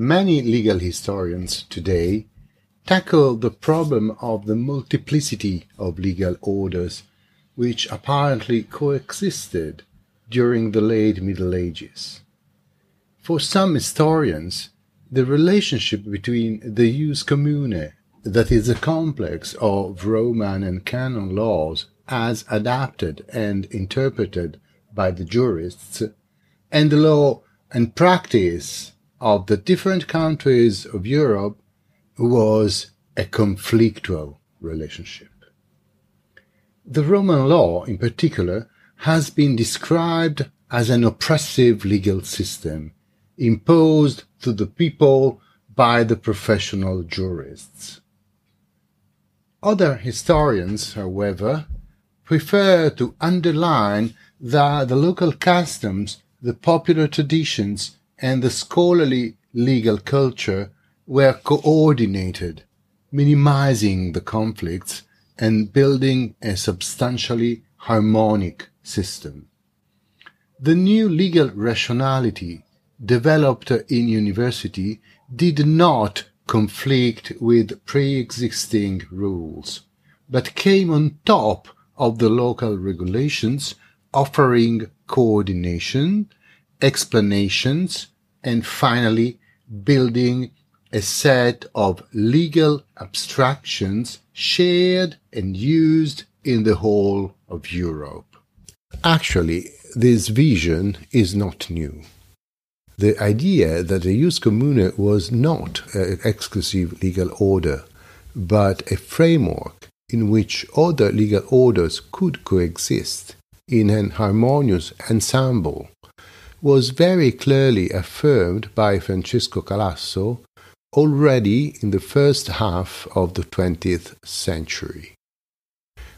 Many legal historians today tackle the problem of the multiplicity of legal orders which apparently coexisted during the late Middle Ages. For some historians, the relationship between the ius commune, that is a complex of Roman and canon laws as adapted and interpreted by the jurists, and the law and practice of the different countries of Europe, was a conflictual relationship. The Roman law, in particular, has been described as an oppressive legal system imposed to the people by the professional jurists. Other historians, however, prefer to underline that the local customs, the popular traditions, and the scholarly legal culture were coordinated, minimizing the conflicts and building a substantially harmonic system. The new legal rationality developed in university did not conflict with pre-existing rules, but came on top of the local regulations, offering coordination, explanations, and finally building a set of legal abstractions shared and used in the whole of Europe. Actually, this vision is not new. The idea that the ius commune was not an exclusive legal order, but a framework in which other legal orders could coexist in an harmonious ensemble, was very clearly affirmed by Francesco Calasso already in the first half of the 20th century.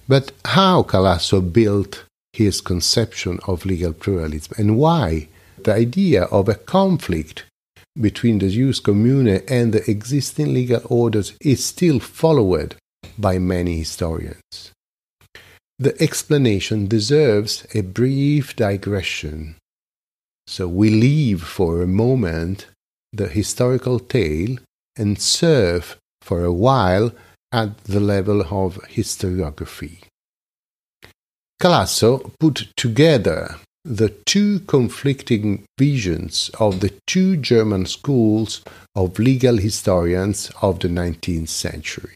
But how Calasso built his conception of legal pluralism, and why the idea of a conflict between the ius commune and the existing legal orders is still followed by many historians. The explanation deserves a brief digression. So we leave for a moment the historical tale and serve for a while at the level of historiography. Calasso put together the two conflicting visions of the two German schools of legal historians of the 19th century.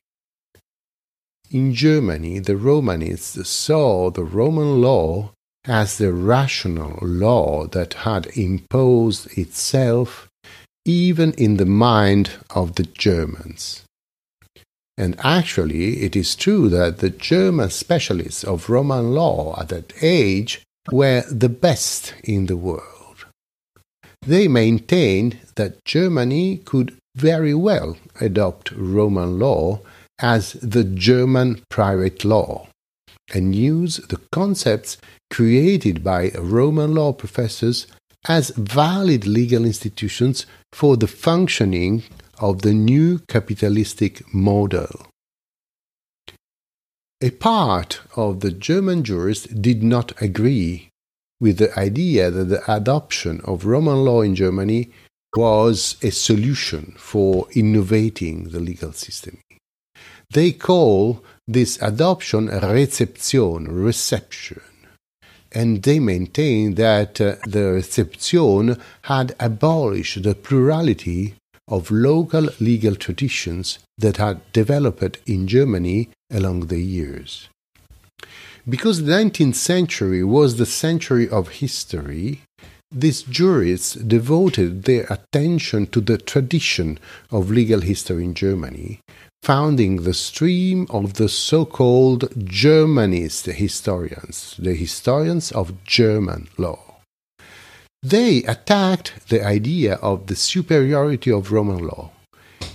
In Germany, the Romanists saw the Roman law as the rational law that had imposed itself even in the mind of the Germans. And actually, it is true that the German specialists of Roman law at that age were the best in the world. They maintained that Germany could very well adopt Roman law as the German private law, and use the concepts created by Roman law professors as valid legal institutions for the functioning of the new capitalistic model. A part of the German jurists did not agree with the idea that the adoption of Roman law in Germany was a solution for innovating the legal system. They call this adoption Rezeption, and they maintain that the Rezeption had abolished the plurality of local legal traditions that had developed in Germany along the years. Because the 19th century was the century of history, these jurists devoted their attention to the tradition of legal history in Germany, founding the stream of the so-called Germanist historians, the historians of German law. They attacked the idea of the superiority of Roman law,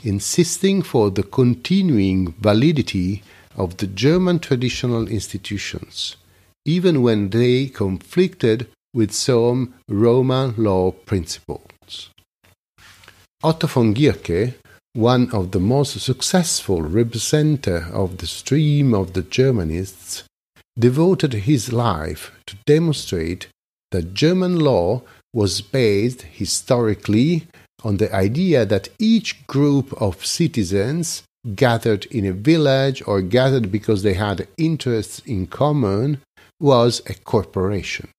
insisting for the continuing validity of the German traditional institutions, even when they conflicted with some Roman law principles. Otto von Gierke, one of the most successful representatives of the stream of the Germanists, devoted his life to demonstrate that German law was based historically on the idea that each group of citizens gathered in a village or gathered because they had interests in common was a corporation,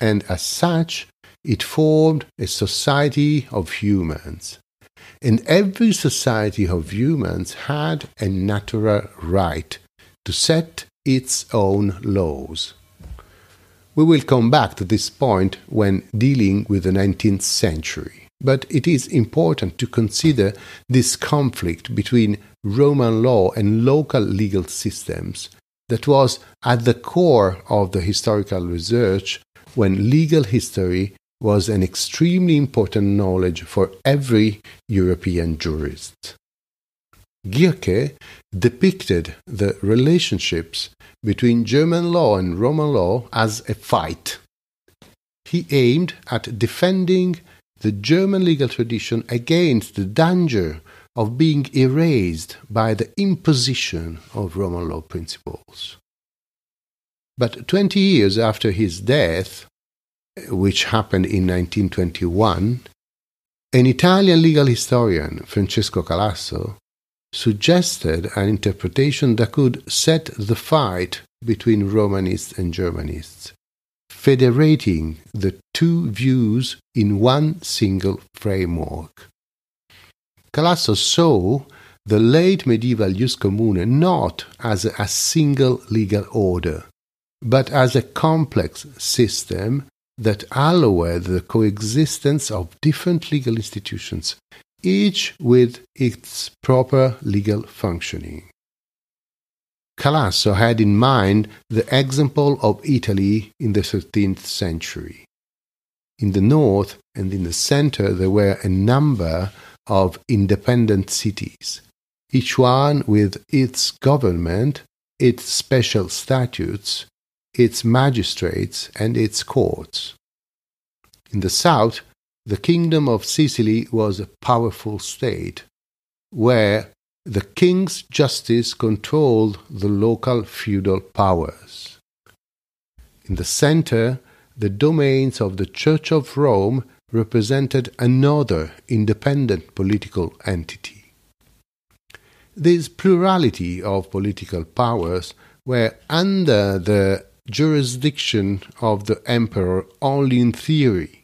and as such it formed a society of humans. And every society of humans had a natural right to set its own laws. We will come back to this point when dealing with the 19th century, but it is important to consider this conflict between Roman law and local legal systems that was at the core of the historical research when legal history was an extremely important knowledge for every European jurist. Gierke depicted the relationships between German law and Roman law as a fight. He aimed at defending the German legal tradition against the danger of being erased by the imposition of Roman law principles. But 20 years after his death, which happened in 1921, an Italian legal historian, Francesco Calasso, suggested an interpretation that could set the fight between Romanists and Germanists, federating the two views in one single framework. Calasso saw the late medieval ius commune not as a single legal order, but as a complex system that allowed the coexistence of different legal institutions, each with its proper legal functioning. Calasso had in mind the example of Italy in the 13th century. In the north and in the center there were a number of independent cities, each one with its government, its special statutes, its magistrates and its courts. In the south, the Kingdom of Sicily was a powerful state, where the king's justice controlled the local feudal powers. In the center, the domains of the Church of Rome represented another independent political entity. This plurality of political powers were under the jurisdiction of the emperor only in theory.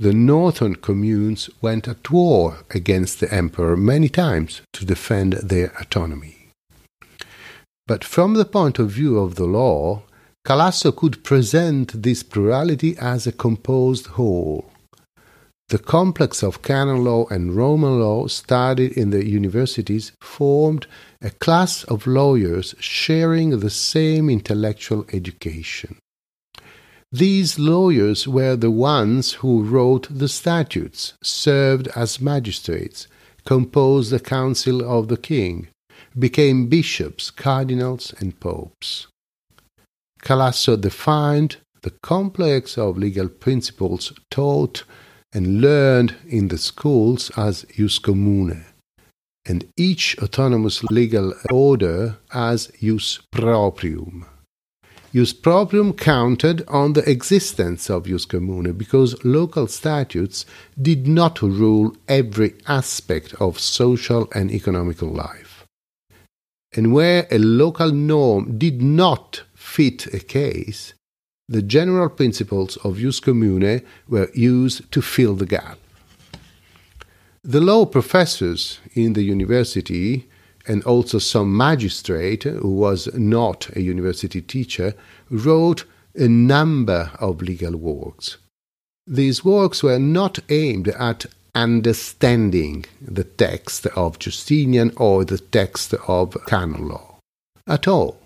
The northern communes went at war against the emperor many times to defend their autonomy. But from the point of view of the law, Calasso could present this plurality as a composed whole. The complex of canon law and Roman law studied in the universities formed a class of lawyers sharing the same intellectual education. These lawyers were the ones who wrote the statutes, served as magistrates, composed the council of the king, became bishops, cardinals, and popes. Calasso defined the complex of legal principles taught and learned in the schools as ius commune, and each autonomous legal order as ius proprium. Ius proprium counted on the existence of ius commune because local statutes did not rule every aspect of social and economical life. And where a local norm did not fit a case, the general principles of ius commune were used to fill the gap. The law professors in the university and also some magistrate who was not a university teacher, wrote a number of legal works. These works were not aimed at understanding the text of Justinian or the text of canon law at all.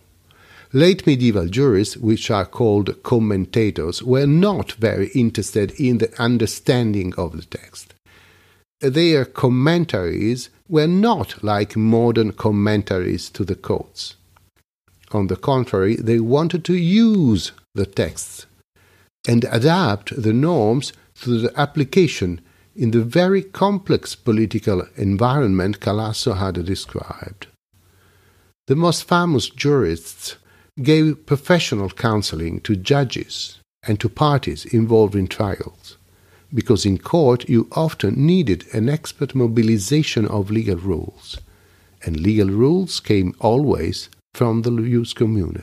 Late medieval jurists, which are called commentators, were not very interested in the understanding of the text. Their commentaries were not like modern commentaries to the codes. On the contrary, they wanted to use the texts and adapt the norms to the application in the very complex political environment Calasso had described. The most famous jurists gave professional counseling to judges and to parties involved in trials, because in court you often needed an expert mobilization of legal rules, and legal rules came always from the ius commune.